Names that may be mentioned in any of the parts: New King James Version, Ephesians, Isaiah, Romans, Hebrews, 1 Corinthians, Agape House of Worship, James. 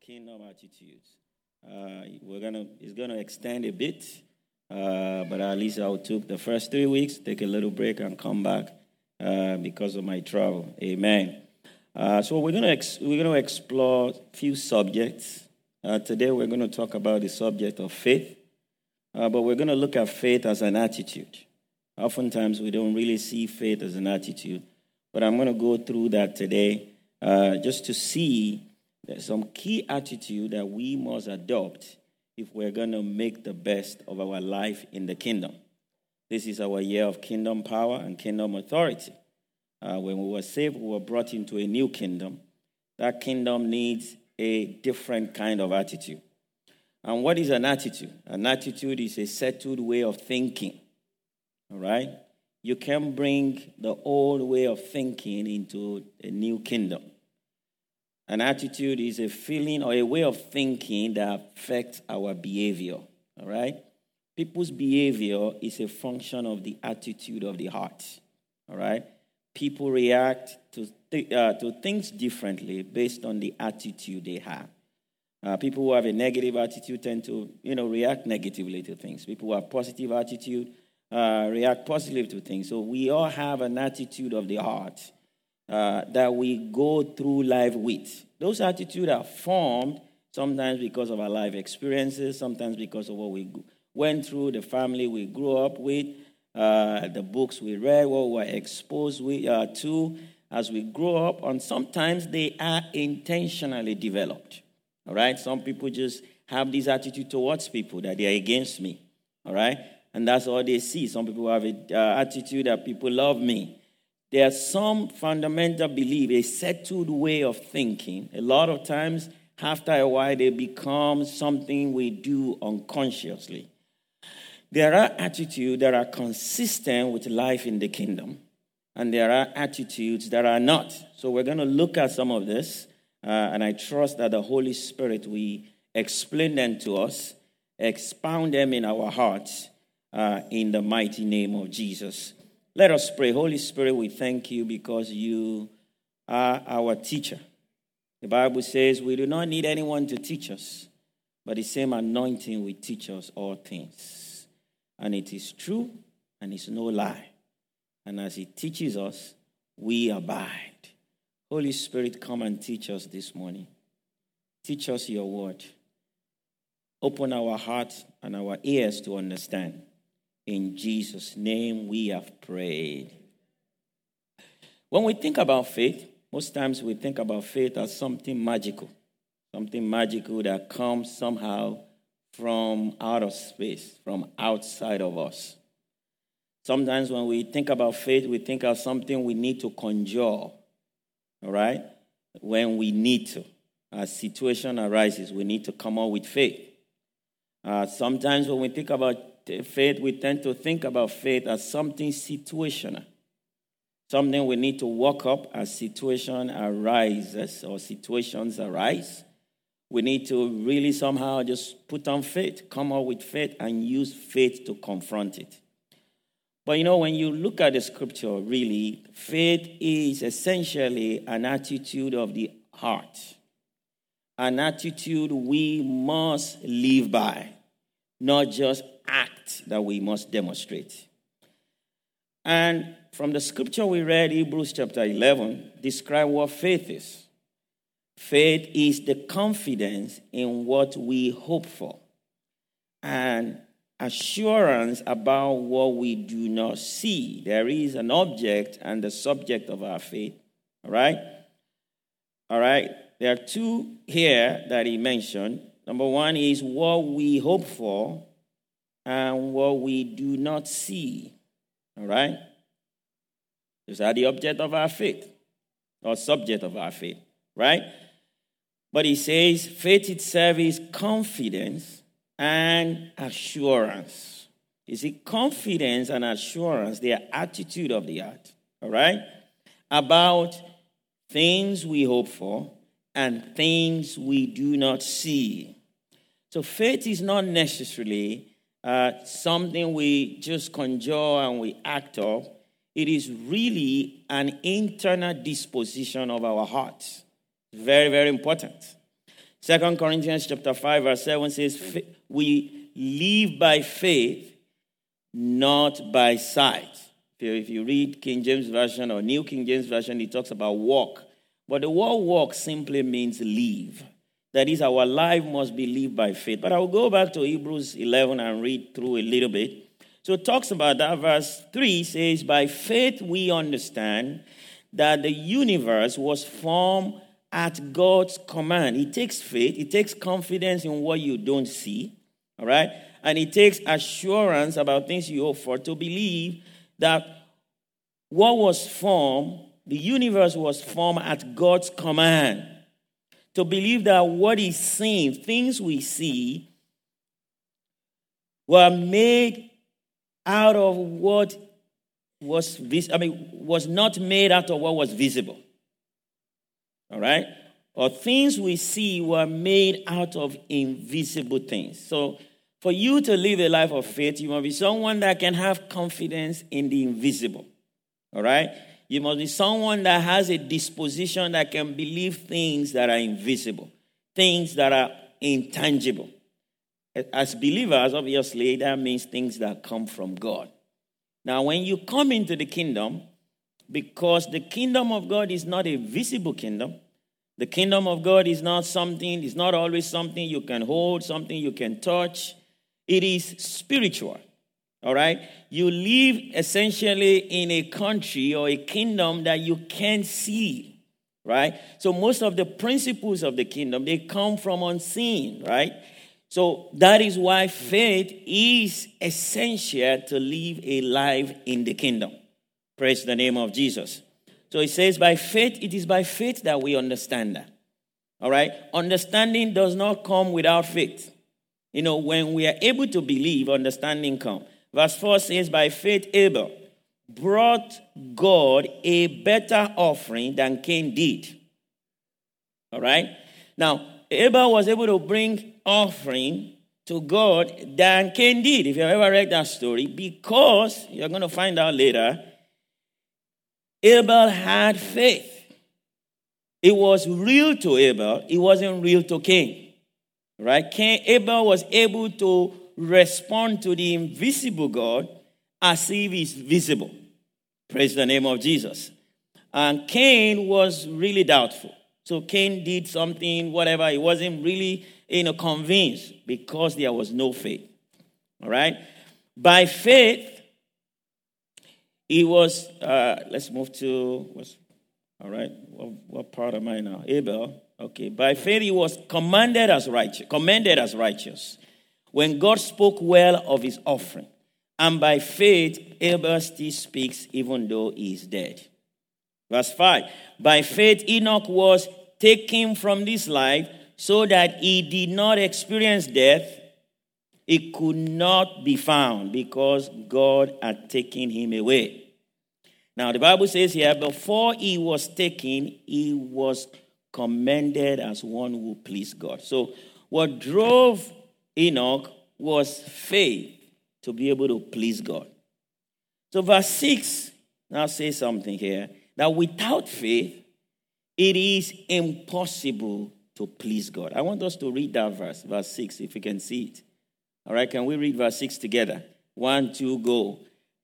Kingdom attitudes. It's gonna extend a bit, but at least I'll take the first 3 weeks, take a little break, and come back because of my travel. Amen. So we're gonna explore a few subjects. Today we're gonna talk about the subject of faith, but we're gonna look at faith as an attitude. Oftentimes we don't really see faith as an attitude, but I'm gonna go through that today just to see. There's some key attitude that we must adopt if we're going to make the best of our life in the kingdom. This is our year of kingdom power and kingdom authority. When we were saved, we were brought into a new kingdom. That kingdom needs a different kind of attitude. And what is an attitude? An attitude is a settled way of thinking. All right? You can't bring the old way of thinking into a new kingdom. An attitude is a feeling or a way of thinking that affects our behavior, all right? People's behavior is a function of the attitude of the heart, all right? People react to things differently based on the attitude they have. People who have a negative attitude tend to, react negatively to things. People who have positive attitude react positively to things. So we all have an attitude of the heart. That we go through life with. Those attitudes are formed sometimes because of our life experiences, sometimes because of what we went through, the family we grew up with, the books we read, what we were exposed to as we grow up, and sometimes they are intentionally developed, all right? Some people just have this attitude towards people that they are against me, all right? And that's all they see. Some people have an attitude that people love me. There are some fundamental belief, a settled way of thinking. A lot of times, after a while, they become something we do unconsciously. There are attitudes that are consistent with life in the kingdom, and there are attitudes that are not. So we're going to look at some of this, and I trust that the Holy Spirit will explain them to us, expound them in our hearts, in the mighty name of Jesus. Let us pray. Holy Spirit, we thank you because you are our teacher. The Bible says we do not need anyone to teach us, but the same anointing will teach us all things. And it is true, and it's no lie. And as it teaches us, we abide. Holy Spirit, come and teach us this morning. Teach us your word. Open our hearts and our ears to understand. In Jesus' name we have prayed. When we think about faith, most times we think about faith as something magical that comes somehow from out of space, from outside of us. Sometimes when we think about faith, we think of something we need to conjure, all right? When we need to, as situation arises, we need to come up with faith. Sometimes when we think about faith, we tend to think about faith as something situational, something we need to walk up as situations arise. We need to really somehow just put on faith, come up with faith, and use faith to confront it. But when you look at the scripture, really, faith is essentially an attitude of the heart, an attitude we must live by, not just act that we must demonstrate. And from the scripture we read, Hebrews chapter 11, describe what faith is. Faith is the confidence in what we hope for and assurance about what we do not see. There is an object and the subject of our faith. All right. There are two here that he mentioned. Number one is what we hope for and what we do not see, all right? Those are the object of our faith. or subject of our faith, right? But he says, faith itself is confidence and assurance. You see, confidence and assurance, they are attitude of the heart, all right? About things we hope for and things we do not see. So faith is not necessarily something we just conjure and we act up. It is really an internal disposition of our hearts. Very, very important. 2 Corinthians chapter 5, verse 7 says, we live by faith, not by sight. If you read King James Version or New King James Version, it talks about walk. But the word walk simply means live. That is, our life must be lived by faith. But I will go back to Hebrews 11 and read through a little bit. So it talks about that. Verse 3 says, by faith we understand that the universe was formed at God's command. It takes faith. It takes confidence in what you don't see. All right? And it takes assurance about things you hope for, to believe that what was formed, the universe was formed at God's command. To believe that what is seen, things we see, were made out of what was was not made out of what was visible. All right? Or things we see were made out of invisible things. So for you to live a life of faith, you must be someone that can have confidence in the invisible. All right? You must be someone that has a disposition that can believe things that are invisible, things that are intangible. As believers, obviously, that means things that come from God. Now, when you come into the kingdom, because the kingdom of God is not a visible kingdom, the kingdom of God is not something, it's not always something you can hold, something you can touch. It is spiritual. All right? You live essentially in a country or a kingdom that you can't see, right? So most of the principles of the kingdom, they come from unseen, right? So that is why faith is essential to live a life in the kingdom. Praise the name of Jesus. So it says by faith, it is by faith that we understand that. All right? Understanding does not come without faith. You know, when we are able to believe, understanding comes. Verse 4 says, by faith Abel brought God a better offering than Cain did. All right? Now, Abel was able to bring offering to God than Cain did, if you have ever read that story, because, you're going to find out later, Abel had faith. It was real to Abel. It wasn't real to Cain. Right? Abel was able to respond to the invisible God as if he's visible. Praise the name of Jesus. And Cain was really doubtful. So Cain did something, whatever. He wasn't really, convinced, because there was no faith. All right? By faith, he was, let's move to, all right, what part am I now? Abel. Okay. By faith, he was commended as righteous, when God spoke well of his offering. And by faith, Abel still speaks even though he is dead. Verse 5. By faith, Enoch was taken from this life so that he did not experience death. He could not be found because God had taken him away. Now, the Bible says here, before he was taken, he was commended as one who pleased God. So what drove Enoch was faith to be able to please God. So verse 6 now says something here, that without faith, it is impossible to please God. I want us to read that verse, verse 6, if we can see it. All right, can we read verse 6 together? 1, 2, go.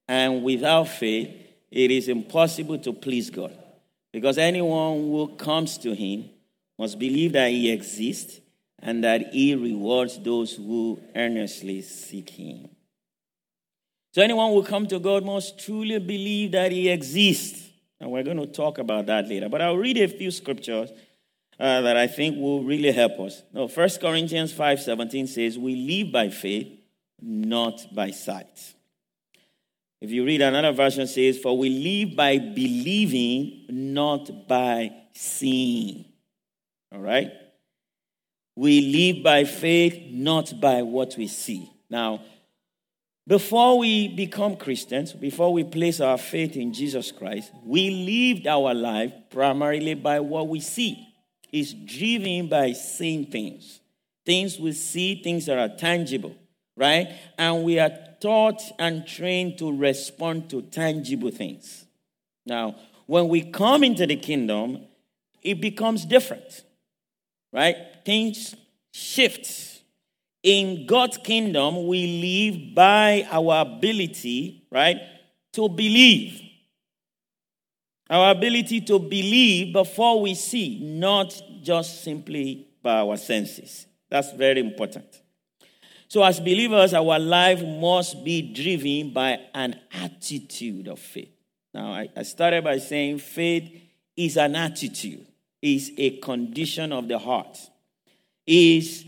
And without faith, it is impossible to please God, because anyone who comes to him must believe that he exists and that he rewards those who earnestly seek him. So anyone who comes to God must truly believe that he exists. And we're going to talk about that later. But I'll read a few scriptures that I think will really help us. No, 1 Corinthians 5:17 says, we live by faith, not by sight. If you read another version, it says, for we live by believing, not by seeing. All right? We live by faith, not by what we see. Now, before we become Christians, before we place our faith in Jesus Christ, we lived our life primarily by what we see. It's driven by seeing things. Things we see, things that are tangible, right? And we are taught and trained to respond to tangible things. Now, when we come into the kingdom, it becomes different. Right? Things shift. In God's kingdom, we live by our ability, right, to believe. Our ability to believe before we see, not just simply by our senses. That's very important. So as believers, our life must be driven by an attitude of faith. Now, I started by saying faith is an attitude. Is a condition of the heart, is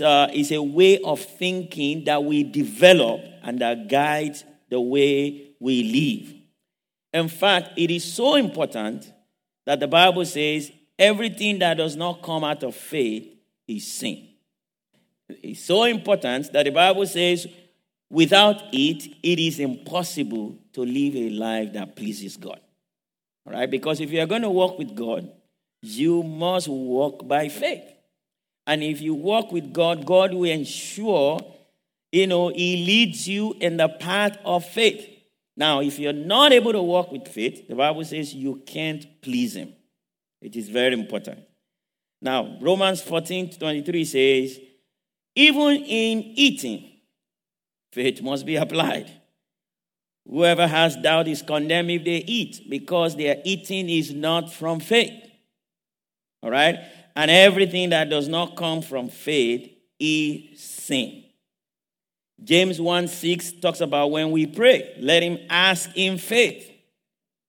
a way of thinking that we develop and that guides the way we live. In fact, it is so important that the Bible says everything that does not come out of faith is sin. It's so important that the Bible says without it, it is impossible to live a life that pleases God. All right? Because if you are going to walk with God, you must walk by faith. And if you walk with God, God will ensure, he leads you in the path of faith. Now, if you're not able to walk with faith, the Bible says you can't please him. It is very important. Now, Romans 14:23 says, even in eating, faith must be applied. Whoever has doubt is condemned if they eat, because their eating is not from faith. All right? And everything that does not come from faith is sin. James 1:6 talks about when we pray, let him ask in faith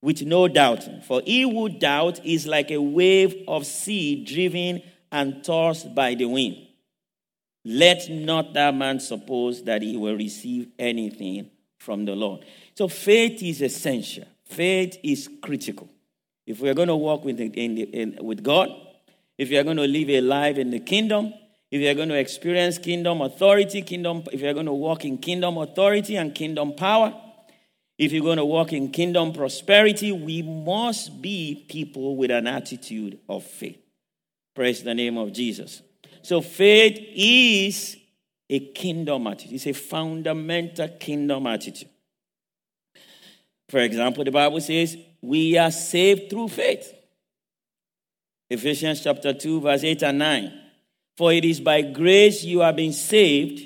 with no doubting. For he who doubts is like a wave of sea driven and tossed by the wind. Let not that man suppose that he will receive anything from the Lord. So faith is essential. Faith is critical. If we are going to walk with God, if you are going to live a life in the kingdom, if you are going to experience kingdom authority, if you are going to walk in kingdom authority and kingdom power, if you're going to walk in kingdom prosperity, we must be people with an attitude of faith. Praise the name of Jesus. So faith is a kingdom attitude. It's a fundamental kingdom attitude. For example, the Bible says, we are saved through faith. Ephesians chapter 2, verse 8 and 9. For it is by grace you have been saved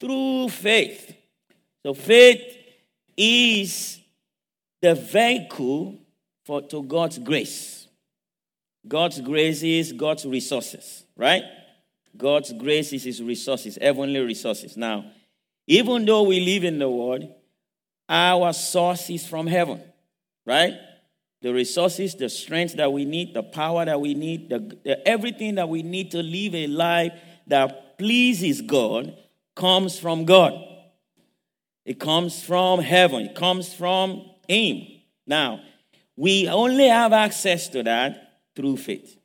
through faith. So faith is the vehicle to God's grace. God's grace is God's resources, right? God's grace is his resources, heavenly resources. Now, even though we live in the world, our source is from heaven. Right? The resources, the strength that we need, the power that we need, everything that we need to live a life that pleases God comes from God. It comes from heaven. It comes from him. Now, we only have access to that through faith.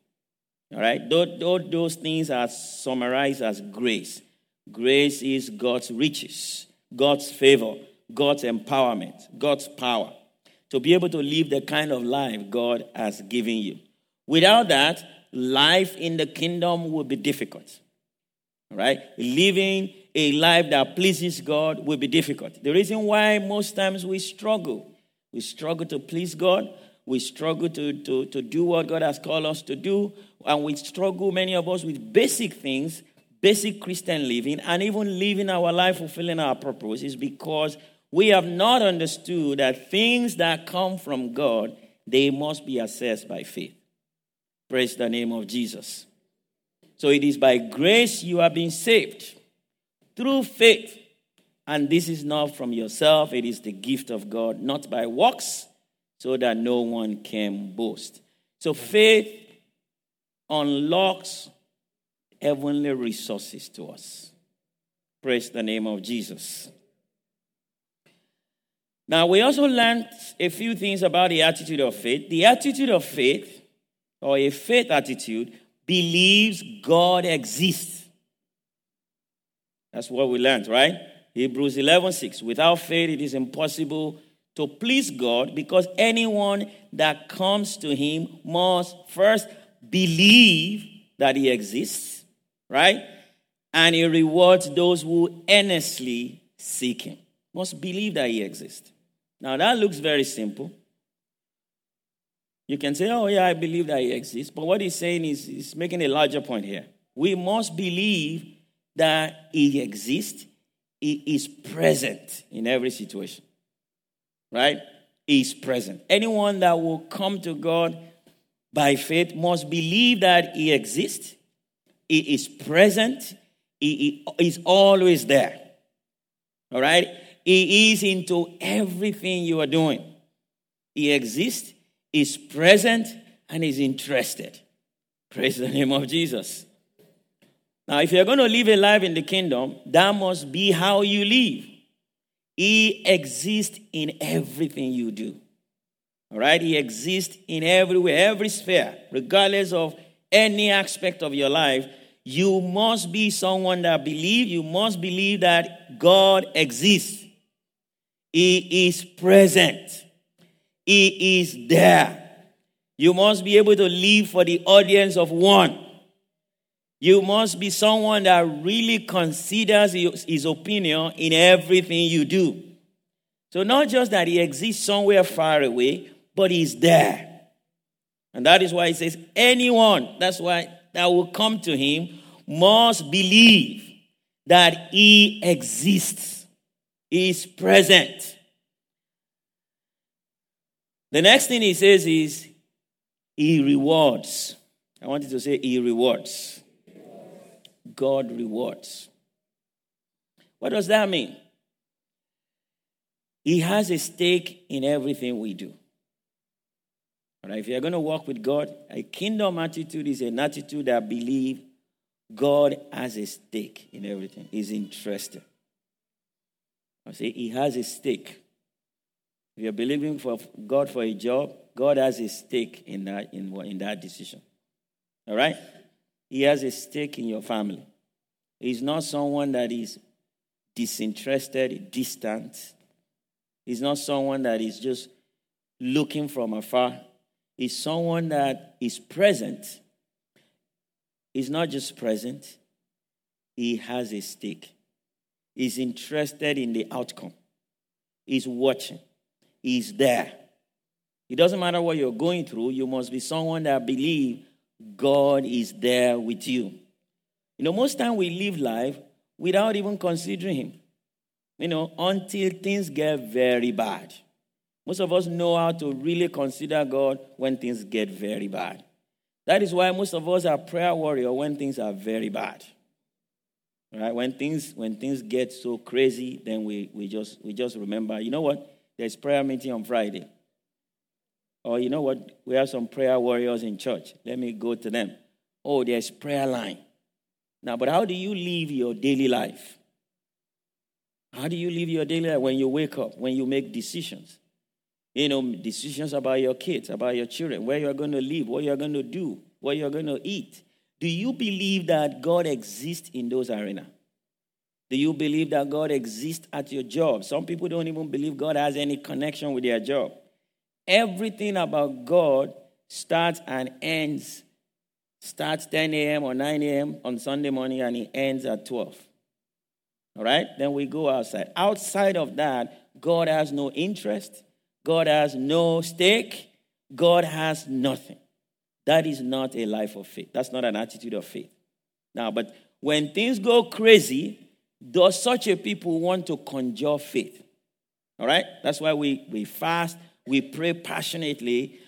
All right? Those things are summarized as grace. Grace is God's riches, God's favor, God's empowerment, God's power. To be able to live the kind of life God has given you. Without that, life in the kingdom will be difficult. All right? Living a life that pleases God will be difficult. The reason why most times we struggle to please God, we struggle to do what God has called us to do, and we struggle, many of us, with basic things, basic Christian living, and even living our life fulfilling our purpose is because we have not understood that things that come from God, they must be assessed by faith. Praise the name of Jesus. So it is by grace you have been saved through faith. And this is not from yourself. It is the gift of God, not by works, so that no one can boast. So faith unlocks heavenly resources to us. Praise the name of Jesus. Now, we also learned a few things about the attitude of faith. The attitude of faith, or a faith attitude, believes God exists. That's what we learned, right? Hebrews 11:6. Without faith, it is impossible to please God, because anyone that comes to him must first believe that he exists, right? And he rewards those who earnestly seek him. Must believe that he exists. Now, that looks very simple. You can say, oh, yeah, I believe that he exists. But what he's saying is, he's making a larger point here. We must believe that he exists. He is present in every situation, right? He is present. Anyone that will come to God by faith must believe that he exists. He is present. He is always there, all right? He is into everything you are doing. He exists, is present, and is interested. Praise the name of Jesus. Now, if you're going to live a life in the kingdom, that must be how you live. He exists in everything you do. All right? He exists in everywhere, every sphere, regardless of any aspect of your life. You must be someone that believes. You must believe that God exists. He is present. He is there. You must be able to live for the audience of one. You must be someone that really considers his opinion in everything you do. So not just that he exists somewhere far away, but he's there. And that is why he says anyone, that's why, that will come to him must believe that he exists, he is present. The next thing he says is he rewards. I wanted to say he rewards. God rewards. What does that mean? He has a stake in everything we do. All right, if you're going to walk with God, a kingdom attitude is an attitude that believes God has a stake in everything. He's interested. I say he has a stake. If you're believing for God for a job, God has a stake in that decision. All right? He has a stake in your family. He's not someone that is disinterested, distant. He's not someone that is just looking from afar. He's someone that is present. He's not just present. He has a stake. He's interested in the outcome. He's watching. He's there. It doesn't matter what you're going through. You must be someone that believes God is there with you. You know, most time we live life without even considering him. You know, until things get very bad. Most of us know how to really consider God when things get very bad. That is why most of us are prayer warriors when things are very bad. All right? When things get so crazy, then we just remember, you know what? There's prayer meeting on Friday. Or you know what? We have some prayer warriors in church. Let me go to them. Oh, there's prayer line. Now, but how do you live your daily life? How do you live your daily life when you wake up, when you make decisions? You know, decisions about your kids, about your children, where you're going to live, what you're going to do, what you're going to eat. Do you believe that God exists in those arenas? Do you believe that God exists at your job? Some people don't even believe God has any connection with their job. Everything about God starts and ends. Starts 10 a.m. or 9 a.m. on Sunday morning and it ends at 12. All right? Then we go outside. Outside of that, God has no interest. God has no stake. God has nothing. That is not a life of faith. That's not an attitude of faith. Now, but when things go crazy, does such a people want to conjure faith? All right? That's why we fast. We pray passionately,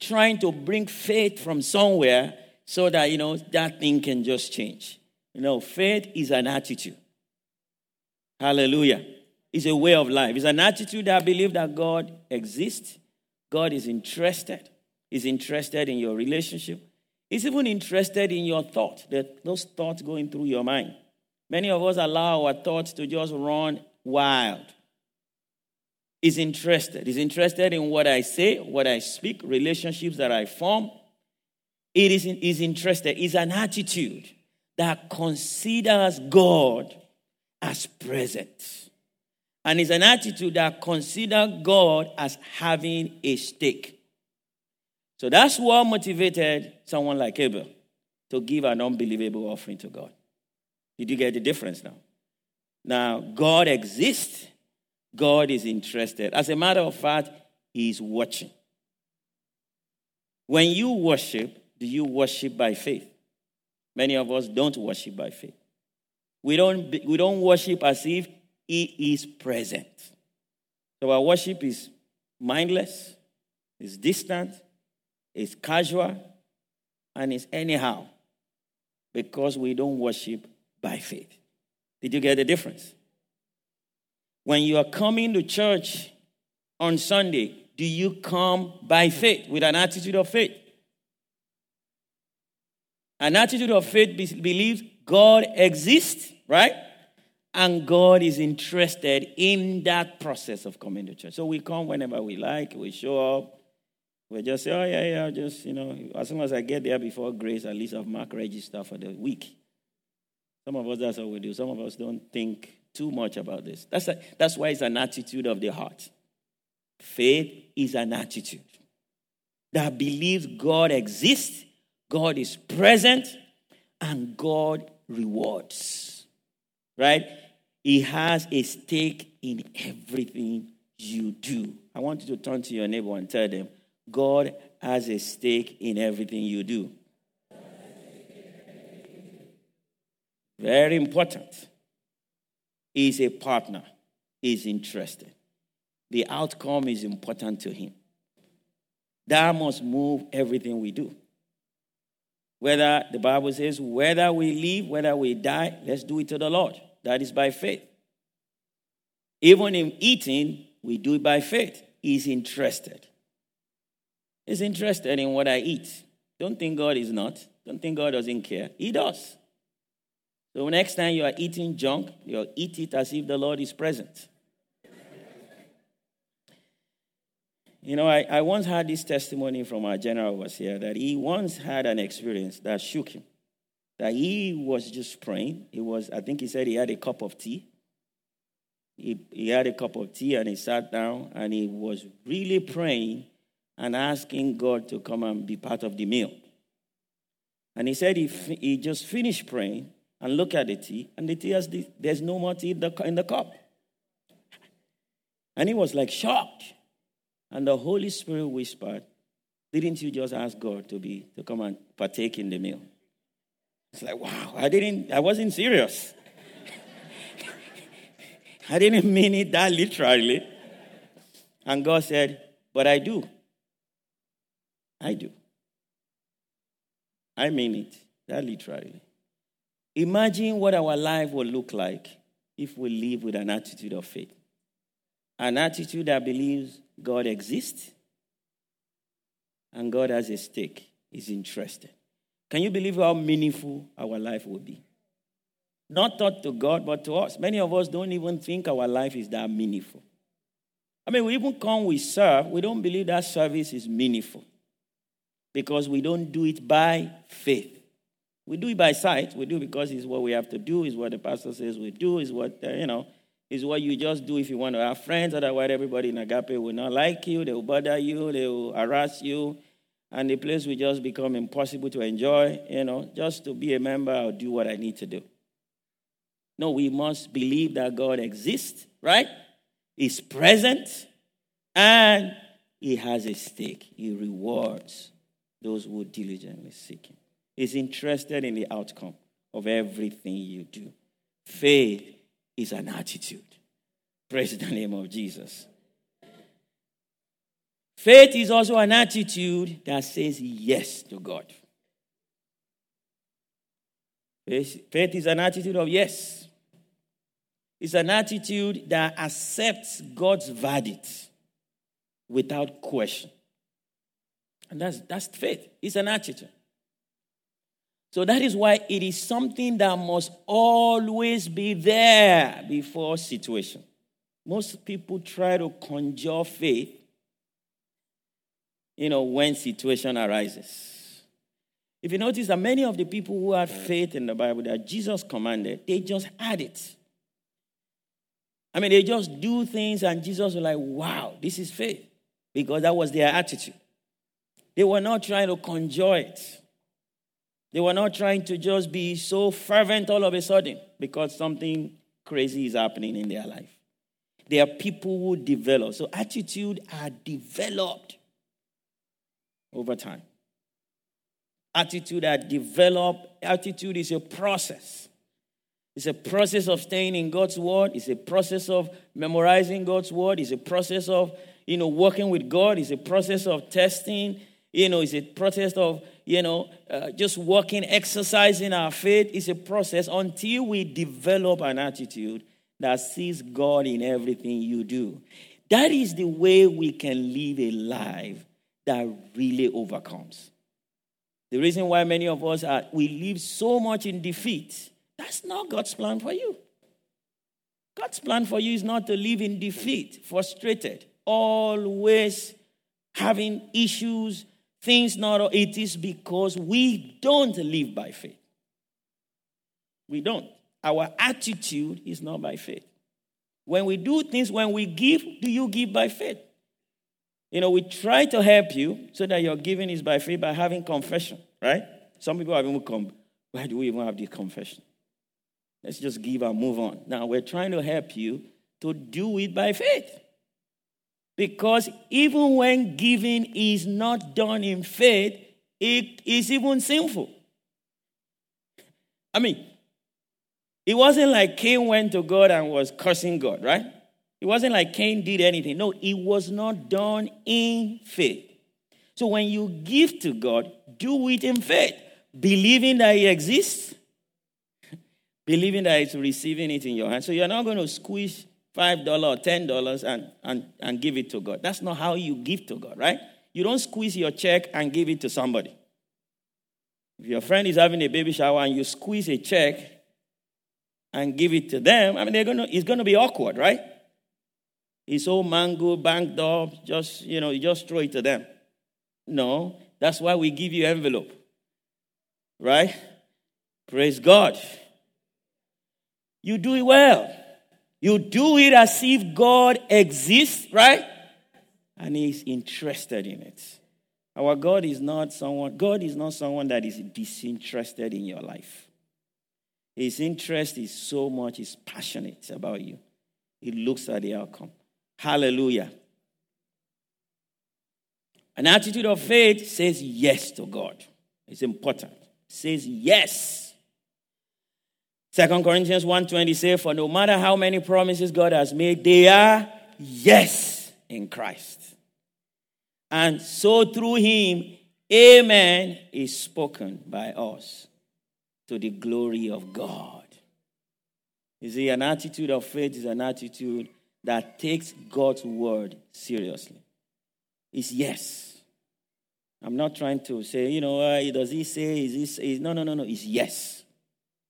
trying to bring faith from somewhere so that, you know, that thing can just change. You know, faith is an attitude. Hallelujah. It's a way of life. It's an attitude that believes that God exists. God is interested. He's interested in your relationship. He's even interested in your thought, that those thoughts going through your mind. Many of us allow our thoughts to just run wild. is interested. He's interested in what I say, what I speak, relationships that I form. It is interested. It's an attitude that considers God as present. And it's an attitude that considers God as having a stake. So that's what motivated someone like Abel to give an unbelievable offering to God. Did you get the difference now? Now, God exists. God is interested. As a matter of fact, he is watching. When you worship, do you worship by faith? Many of us don't worship by faith. We don't worship as if he is present. So our worship is mindless, is distant, is casual, and is anyhow, because we don't worship by faith. Did you get the difference? When you are coming to church on Sunday, do you come by faith, with an attitude of faith? An attitude of faith believes God exists, right? And God is interested in that process of coming to church. So we come whenever we like, we show up. We just say, oh, yeah, just, you know, as soon as I get there before grace, at least I've marked register for the week. Some of us, that's what we do. Some of us don't think too much about this. That's why it's an attitude of the heart. Faith is an attitude that believes God exists, God is present, and God rewards. Right? He has a stake in everything you do. I want you to turn to your neighbor and tell them, God has a stake in everything you do. Very important. He's a partner. He's interested. The outcome is important to him. That must move everything we do. Whether, the Bible says, whether we live, whether we die, let's do it to the Lord. That is by faith. Even in eating, we do it by faith. He's interested. He's interested in what I eat. Don't think God is not. Don't think God doesn't care. He does. So next time you are eating junk, you'll eat it as if the Lord is present. You know, I once had this testimony from our general was here that he once had an experience that shook him. That he was just praying. I think he said he had a cup of tea. He had a cup of tea and he sat down and he was really praying and asking God to come and be part of the meal. And he said he just finished praying and looked at the tea, and the tea there's no more tea in the cup. And he was like shocked. And the Holy Spirit whispered, didn't you just ask God to come and partake in the meal? It's like, wow, I wasn't serious. I didn't mean it that literally. And God said, but I do. I do. I mean it that literally. Imagine what our life will look like if we live with an attitude of faith. An attitude that believes God exists and God has a stake, is interested. Can you believe how meaningful our life will be? Not taught to God, but to us. Many of us don't even think our life is that meaningful. I mean, we even come, we serve, we don't believe that service is meaningful because we don't do it by faith. We do it by sight. We do it because it's what we have to do. It's what the pastor says we do. It's what, is what you just do if you want to have friends. Otherwise, everybody in Agape will not like you. They will bother you. They will harass you. And the place will just become impossible to enjoy, just to be a member or do what I need to do. No, we must believe that God exists, right? He's present. And he has a stake. He rewards those who diligently seek him. Is interested in the outcome of everything you do. Faith is an attitude. Praise the name of Jesus. Faith is also an attitude that says yes to God. Faith is an attitude of yes. It's an attitude that accepts God's verdict without question. And that's faith. It's an attitude. So that is why it is something that must always be there before situation. Most people try to conjure faith, when situation arises. If you notice that many of the people who had faith in the Bible that Jesus commanded, they just had it. They just do things and Jesus was like, wow, this is faith. Because that was their attitude. They were not trying to conjure it. They were not trying to just be so fervent all of a sudden because something crazy is happening in their life. They are people who develop. So attitude are developed over time. Attitude are developed. Attitude is a process. It's a process of staying in God's word. It's a process of memorizing God's word. It's a process of, working with God. It's a process of testing. It's a process of, just working, exercising our faith. It's a process until we develop an attitude that sees God in everything you do. That is the way we can live a life that really overcomes. The reason why many of us we live so much in defeat. That's not God's plan for you. God's plan for you is not to live in defeat, frustrated, always having issues, things not. It is because we don't live by faith. We don't. Our attitude is not by faith. When we do things, when we give, do you give by faith? We try to help you so that your giving is by faith by having confession, right? Some people have even come. Why do we even have this confession? Let's just give and move on. Now, we're trying to help you to do it by faith. Because even when giving is not done in faith, it is even sinful. It wasn't like Cain went to God and was cursing God, right? It wasn't like Cain did anything. No, it was not done in faith. So when you give to God, do it in faith. Believing that he exists, believing that it's receiving it in your hand. So you're not going to squeeze $5 or $10 and give it to God. That's not how you give to God, right? You don't squeeze your check and give it to somebody. If your friend is having a baby shower and you squeeze a check and give it to them, it's going to be awkward, right? It's all mango, banked up, you just throw it to them. No, that's why we give you envelope. Right? Praise God. You do it well. You do it as if God exists, right? And he's interested in it. Our God is not someone that is disinterested in your life. His interest is so much, he's passionate about you. He looks at the outcome. Hallelujah. An attitude of faith says yes to God. It's important. Says yes. 2 Corinthians 1:20 says, for no matter how many promises God has made, they are yes in Christ. And so through him, amen is spoken by us to the glory of God. You see, an attitude of faith is an attitude that takes God's word seriously. It's yes. I'm not trying to say, does he say, is this? No. It's yes.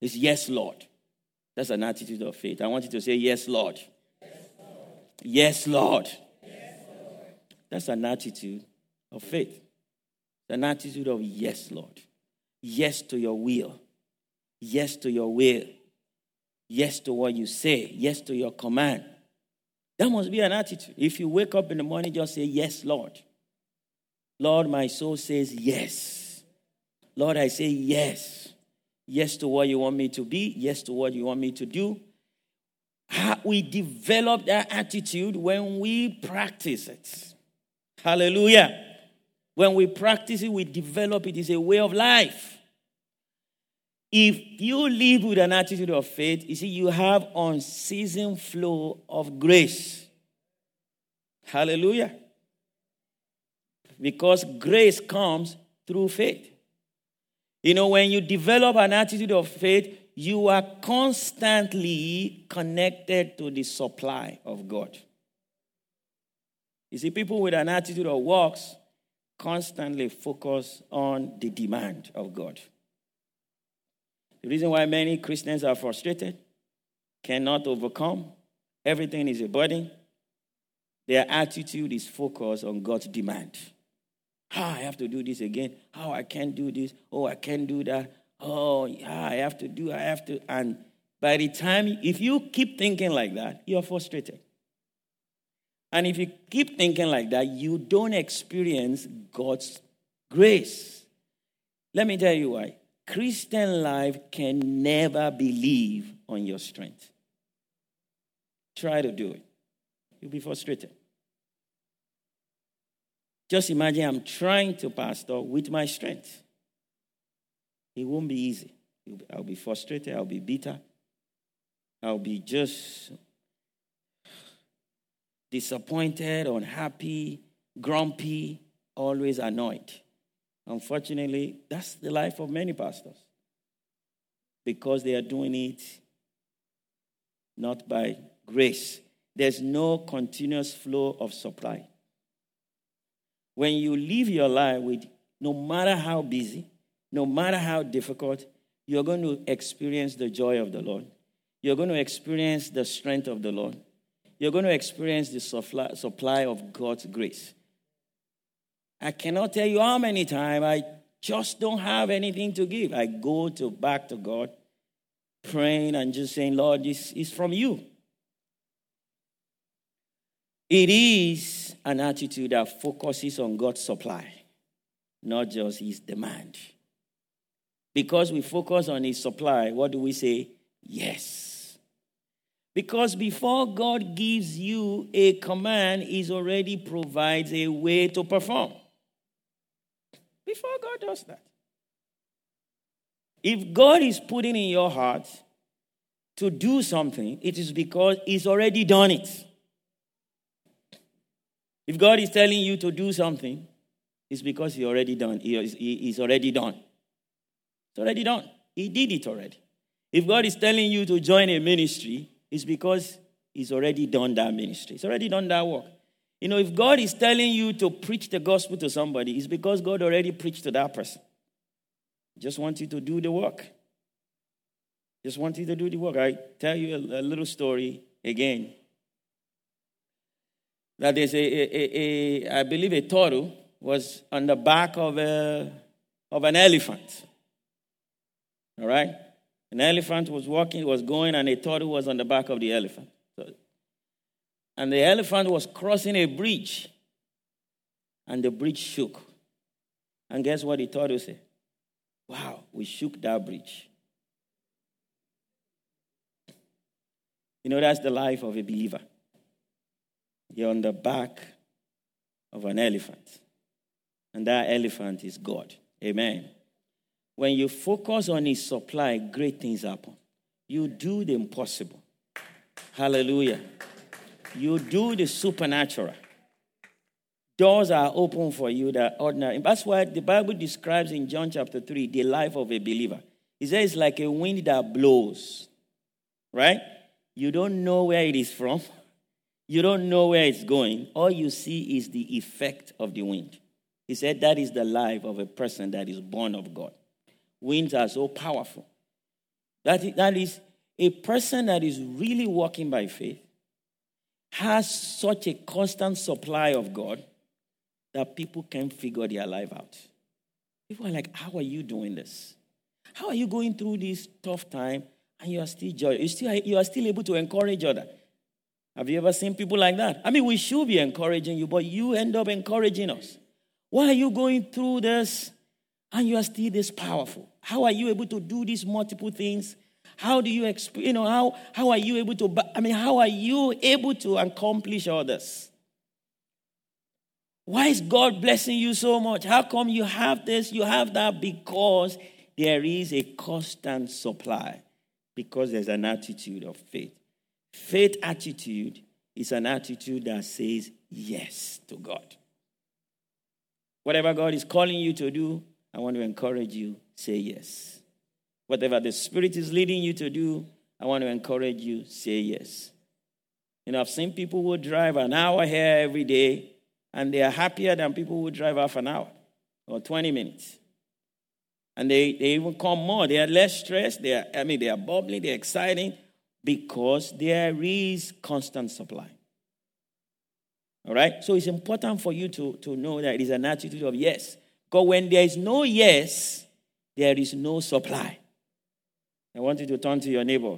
It's yes, Lord. That's an attitude of faith. I want you to say, yes, Lord. Yes, Lord. Yes, Lord. Yes, Lord. That's an attitude of faith. An attitude of yes, Lord. Yes to your will. Yes to your will. Yes to what you say. Yes to your command. That must be an attitude. If you wake up in the morning, just say, yes, Lord. Lord, my soul says yes. Lord, I say yes. Yes to what you want me to be. Yes to what you want me to do. We develop that attitude when we practice it. Hallelujah. When we practice it, we develop it. It's a way of life. If you live with an attitude of faith, you see, you have unceasing flow of grace. Hallelujah. Because grace comes through faith. When you develop an attitude of faith, you are constantly connected to the supply of God. You see, people with an attitude of works constantly focus on the demand of God. The reason why many Christians are frustrated, cannot overcome, Everything is a burden. Their attitude is focused on God's demand. How I have to do this again. How I can't do this. Oh, I can't do that. Oh, yeah, I have to. And by the time, if you keep thinking like that, you're frustrated. And if you keep thinking like that, you don't experience God's grace. Let me tell you why. Christian life can never believe on your strength. Try to do it. You'll be frustrated. Just imagine I'm trying to pastor with my strength. It won't be easy. I'll be frustrated. I'll be bitter. I'll be just disappointed, unhappy, grumpy, always annoyed. Unfortunately, that's the life of many pastors because they are doing it not by grace. There's no continuous flow of supply. When you live your life with, no matter how busy, no matter how difficult, you're going to experience the joy of the Lord. You're going to experience the strength of the Lord. You're going to experience the supply of God's grace. I cannot tell you how many times I just don't have anything to give. I go back to God, praying and just saying, Lord, this is from you. It is an attitude that focuses on God's supply, not just his demand. Because we focus on his supply, what do we say? Yes. Because before God gives you a command, he already provides a way to perform. Before God does that. If God is putting in your heart to do something, it is because he's already done it. If God is telling you to do something, it's because he already done. He's already done. It's already done. He did it already. If God is telling you to join a ministry, it's because he's already done that ministry. He's already done that work. You know, if God is telling you to preach the gospel to somebody, it's because God already preached to that person. He just wants you to do the work. Just wants you to do the work. I tell you a little story again. That is, I believe a turtle was on the back of an elephant. All right? An elephant was going, and a turtle was on the back of the elephant. And the elephant was crossing a bridge, and the bridge shook. And guess what the turtle said? Wow, we shook that bridge. You know, that's the life of a believer. You're on the back of an elephant. And that elephant is God. Amen. When you focus on his supply, great things happen. You do the impossible. Hallelujah. You do the supernatural. Doors are open for you that ordinary. That's why the Bible describes in John chapter 3 the life of a believer. It says it's like a wind that blows. Right? You don't know where it is from. You don't know where it's going. All you see is the effect of the wind. He said that is the life of a person that is born of God. Winds are so powerful. That is, a person that is really walking by faith has such a constant supply of God that people can't figure their life out. People are like, how are you doing this? How are you going through this tough time and you are still joyous? You are still able to encourage others. Have you ever seen people like that? I mean, we should be encouraging you, but you end up encouraging us. Why are you going through this and you are still this powerful? How are you able to do these multiple things? How do you, how are you able to, how are you able to accomplish all this? Why is God blessing you so much? How come you have this, you have that? Because there is a constant supply. Because there's an attitude of faith. Faith attitude is an attitude that says yes to God. Whatever God is calling you to do, I want to encourage you, say yes. Whatever the Spirit is leading you to do, I want to encourage you, say yes. You know, I've seen people who drive an hour here every day, and they are happier than people who drive half an hour or 20 minutes. And they even come more. They are less stressed. They are bubbly. They're exciting. because there is constant supply. All right? So it's important for you to know that it is an attitude of yes. Because when there is no yes, there is no supply. I want you to turn to your neighbor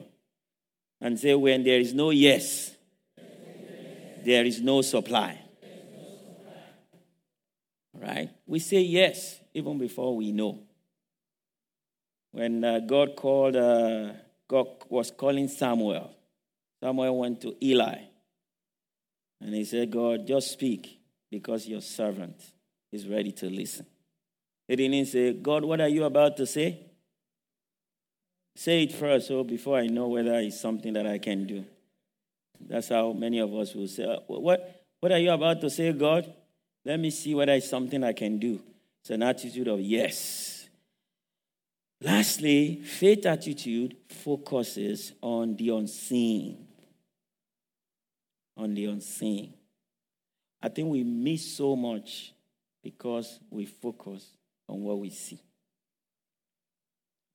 and say, when there is no yes, there is no supply. All right? We say yes even before we know. When God was calling Samuel. Samuel went to Eli. And he said, God, just speak because your servant is ready to listen. He didn't say, God, what are you about to say? Say it first, so before I know whether it's something that I can do. That's how many of us will say, what are you about to say, God? Let me see whether it's something I can do. It's an attitude of yes. Lastly, faith attitude focuses on the unseen. On the unseen. I think we miss so much because we focus on what we see.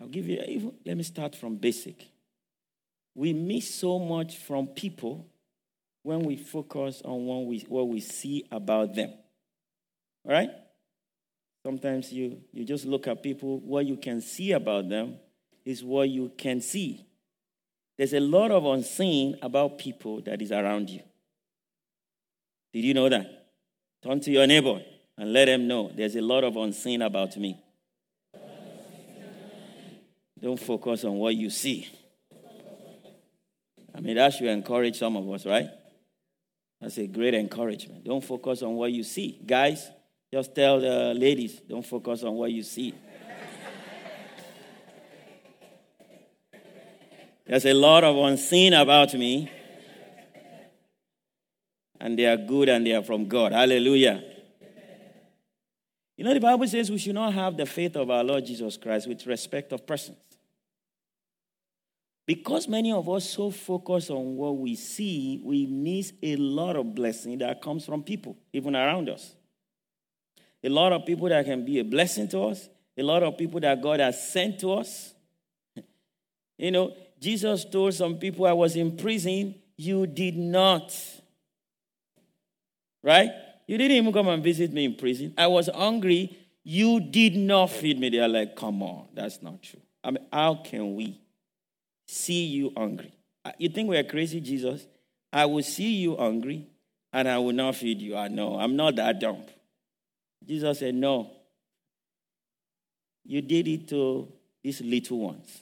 I'll give you, let me start from basic. We miss so much from people when we focus on what we see about them. All right? Sometimes you just look at people, what you can see about them is what you can see. There's a lot of unseen about people that is around you. Did you know that? Turn to your neighbor and let them know there's a lot of unseen about me. Don't focus on what you see. I mean, that should encourage some of us, right? That's a great encouragement. Don't focus on what you see. Guys, just tell the ladies, don't focus on what you see. There's a lot of unseen about me. And they are good and they are from God. Hallelujah. You know, the Bible says we should not have the faith of our Lord Jesus Christ with respect of persons. Because many of us so focus on what we see, we miss a lot of blessing that comes from people, even around us. A lot of people that can be a blessing to us. A lot of people that God has sent to us. You know, Jesus told some people, I was in prison, you did not. Right? You didn't even come and visit me in prison. I was hungry. You did not feed me. They are like, come on, that's not true. I mean, how can we see you hungry? You think we are crazy, Jesus? I will see you hungry and I will not feed you. I know, I'm not that dumb. Jesus said, no. You did it to these little ones.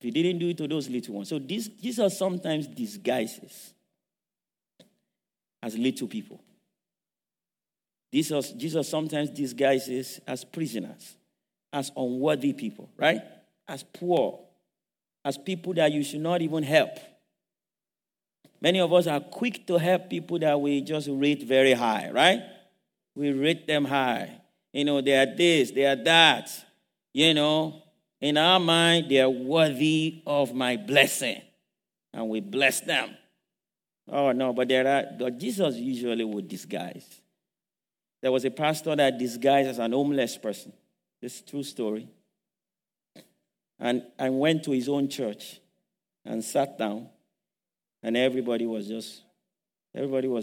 If you didn't do it to those little ones. So these are sometimes disguises as little people. Jesus sometimes disguises as prisoners, as unworthy people, right? As poor, as people that you should not even help. Many of us are quick to help people that we just rate very high, right? We rate them high. You know, they are this, they are that. You know, in our mind, they are worthy of my blessing. And we bless them. Oh, no, but Jesus usually would disguise. There was a pastor that disguised as an homeless person. This is a true story. And went to his own church and sat down. And everybody was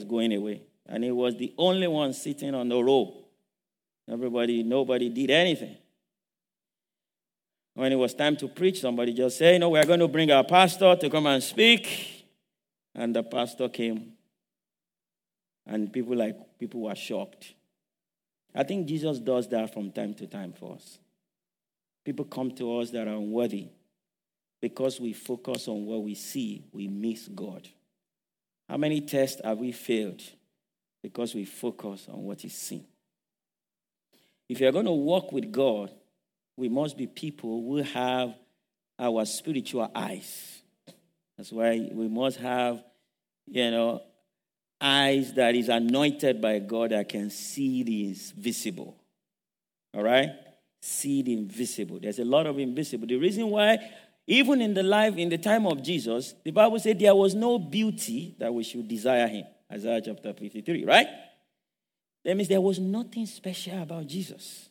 going away. And he was the only one sitting on the row. Nobody did anything. When it was time to preach, somebody just said, we are going to bring our pastor to come and speak. And the pastor came. And people were shocked. I think Jesus does that from time to time for us. People come to us that are unworthy. Because we focus on what we see, we miss God. How many tests have we failed? Because we focus on what is seen. If you are going to walk with God, we must be people who have our spiritual eyes. That's why we must have, eyes that is anointed by God that can see the invisible. All right? See the invisible. There's a lot of invisible. The reason why, even in the time of Jesus, the Bible said there was no beauty that we should desire him. Isaiah chapter 53, right? That means there was nothing special about Jesus.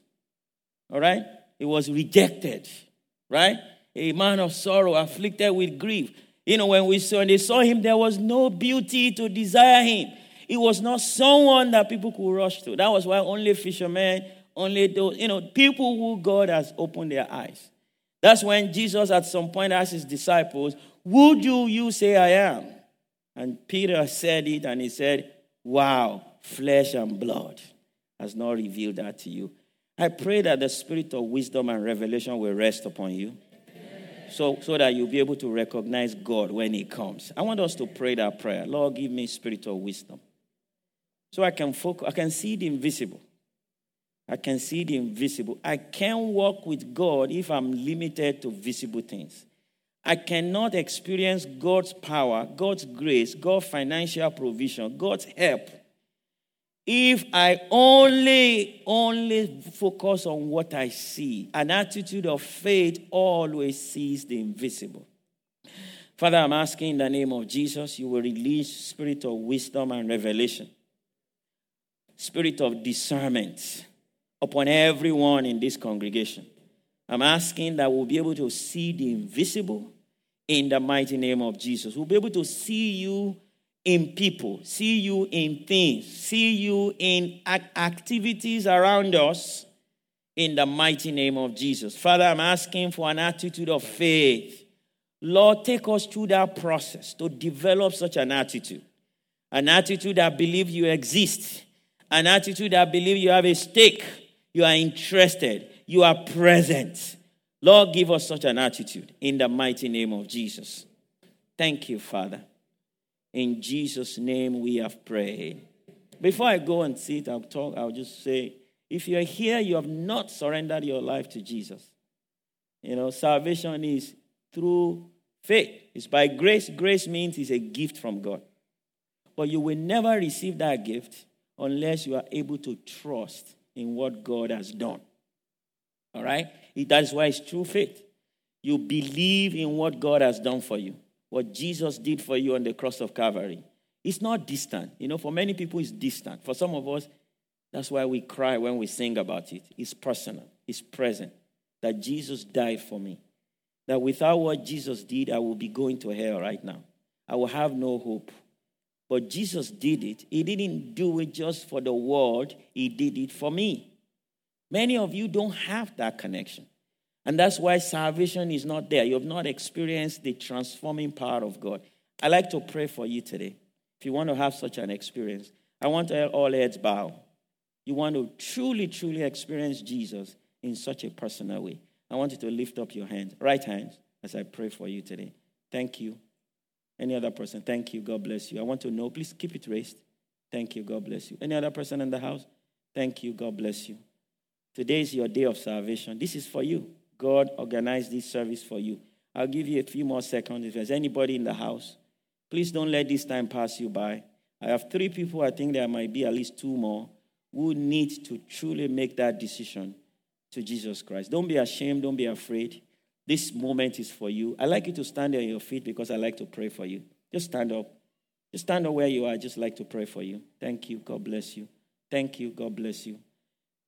All right? He was rejected, right? A man of sorrow, afflicted with grief. when they saw him, there was no beauty to desire him. He was not someone that people could rush to. That was why only fishermen, only those, people who God has opened their eyes. That's when Jesus at some point asked his disciples, "Would you say I am?" And Peter said it, and he said, "Wow, flesh and blood has not revealed that to you." I pray that the spirit of wisdom and revelation will rest upon you, so that you'll be able to recognize God when he comes. I want us to pray that prayer. Lord, give me spirit of wisdom, so I can focus. I can see the invisible. I can see the invisible. I can't walk with God if I'm limited to visible things. I cannot experience God's power, God's grace, God's financial provision, God's help, if I only focus on what I see. An attitude of faith always sees the invisible. Father, I'm asking in the name of Jesus, you will release spirit of wisdom and revelation, spirit of discernment upon everyone in this congregation. I'm asking that we'll be able to see the invisible in the mighty name of Jesus. We'll be able to see you in people, see you in things, see you in activities around us in the mighty name of Jesus. Father, I'm asking for an attitude of faith. Lord, take us through that process to develop such an attitude that believes you exist, an attitude that believes you have a stake, you are interested, you are present. Lord, give us such an attitude in the mighty name of Jesus. Thank you, Father. In Jesus' name we have prayed. Before I go and sit, I'll just say, if you're here, you have not surrendered your life to Jesus. Salvation is through faith. It's by grace. Grace means it's a gift from God. But you will never receive that gift unless you are able to trust in what God has done. All right? That's why it's true faith. You believe in what God has done for you, what Jesus did for you on the cross of Calvary. It's not distant. For many people, it's distant. For some of us, that's why we cry when we sing about it. It's personal. It's present. That Jesus died for me. That without what Jesus did, I will be going to hell right now. I will have no hope. But Jesus did it. He didn't do it just for the world. He did it for me. Many of you don't have that connection. And that's why salvation is not there. You have not experienced the transforming power of God. I like to pray for you today. If you want to have such an experience, I want all heads bow. You want to truly, truly experience Jesus in such a personal way. I want you to lift up your hands, right hands, as I pray for you today. Thank you. Any other person? Thank you. God bless you. I want to know. Please keep it raised. Thank you. God bless you. Any other person in the house? Thank you. God bless you. Today is your day of salvation. This is for you. God organized this service for you. I'll give you a few more seconds. If there's anybody in the house, please don't let this time pass you by. I have 3 people. I think there might be at least 2 more who need to truly make that decision to Jesus Christ. Don't be ashamed. Don't be afraid. This moment is for you. I'd like you to stand on your feet because I like to pray for you. Just stand up. Just stand up where you are. I just like to pray for you. Thank you. God bless you. Thank you. God bless you.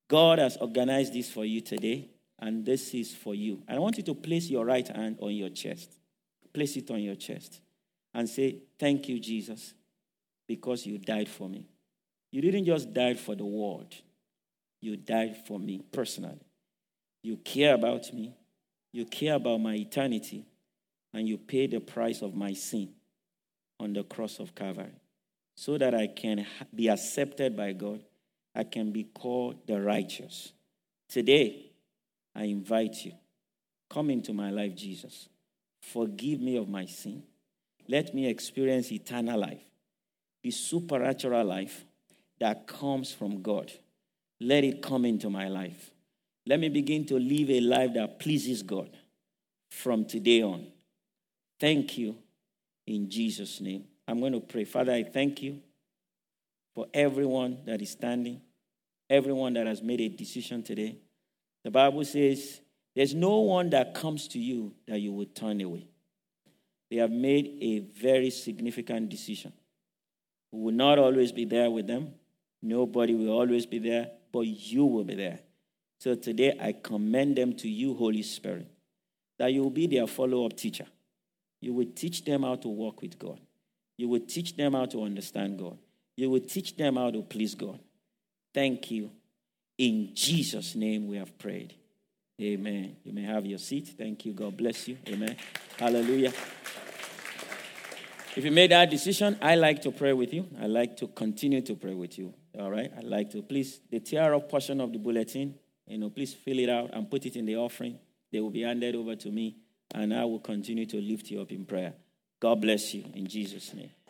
God has organized this for you today. And this is for you. I want you to place your right hand on your chest. Place it on your chest. And say, thank you, Jesus, because you died for me. You didn't just die for the world. You died for me personally. You care about me. You care about my eternity. And you paid the price of my sin on the cross of Calvary, so that I can be accepted by God. I can be called the righteous. Today, I invite you, come into my life, Jesus. Forgive me of my sin. Let me experience eternal life, the supernatural life that comes from God. Let it come into my life. Let me begin to live a life that pleases God from today on. Thank you in Jesus' name. I'm going to pray. Father, I thank you for everyone that is standing, everyone that has made a decision today. The Bible says, there's no one that comes to you that you will turn away. They have made a very significant decision. We will not always be there with them. Nobody will always be there, but you will be there. So today, I commend them to you, Holy Spirit, that you will be their follow-up teacher, You will teach them how to walk with God. You will teach them how to understand God. You will teach them how to please God. Thank you. In Jesus' name we have prayed. Amen. You may have your seat. Thank you. God bless you. Amen. Hallelujah. If you made that decision, I like to pray with you. I like to continue to pray with you. All right? I like to. Please, the tear-up portion of the bulletin, please fill it out and put it in the offering. They will be handed over to me, and I will continue to lift you up in prayer. God bless you in Jesus' name.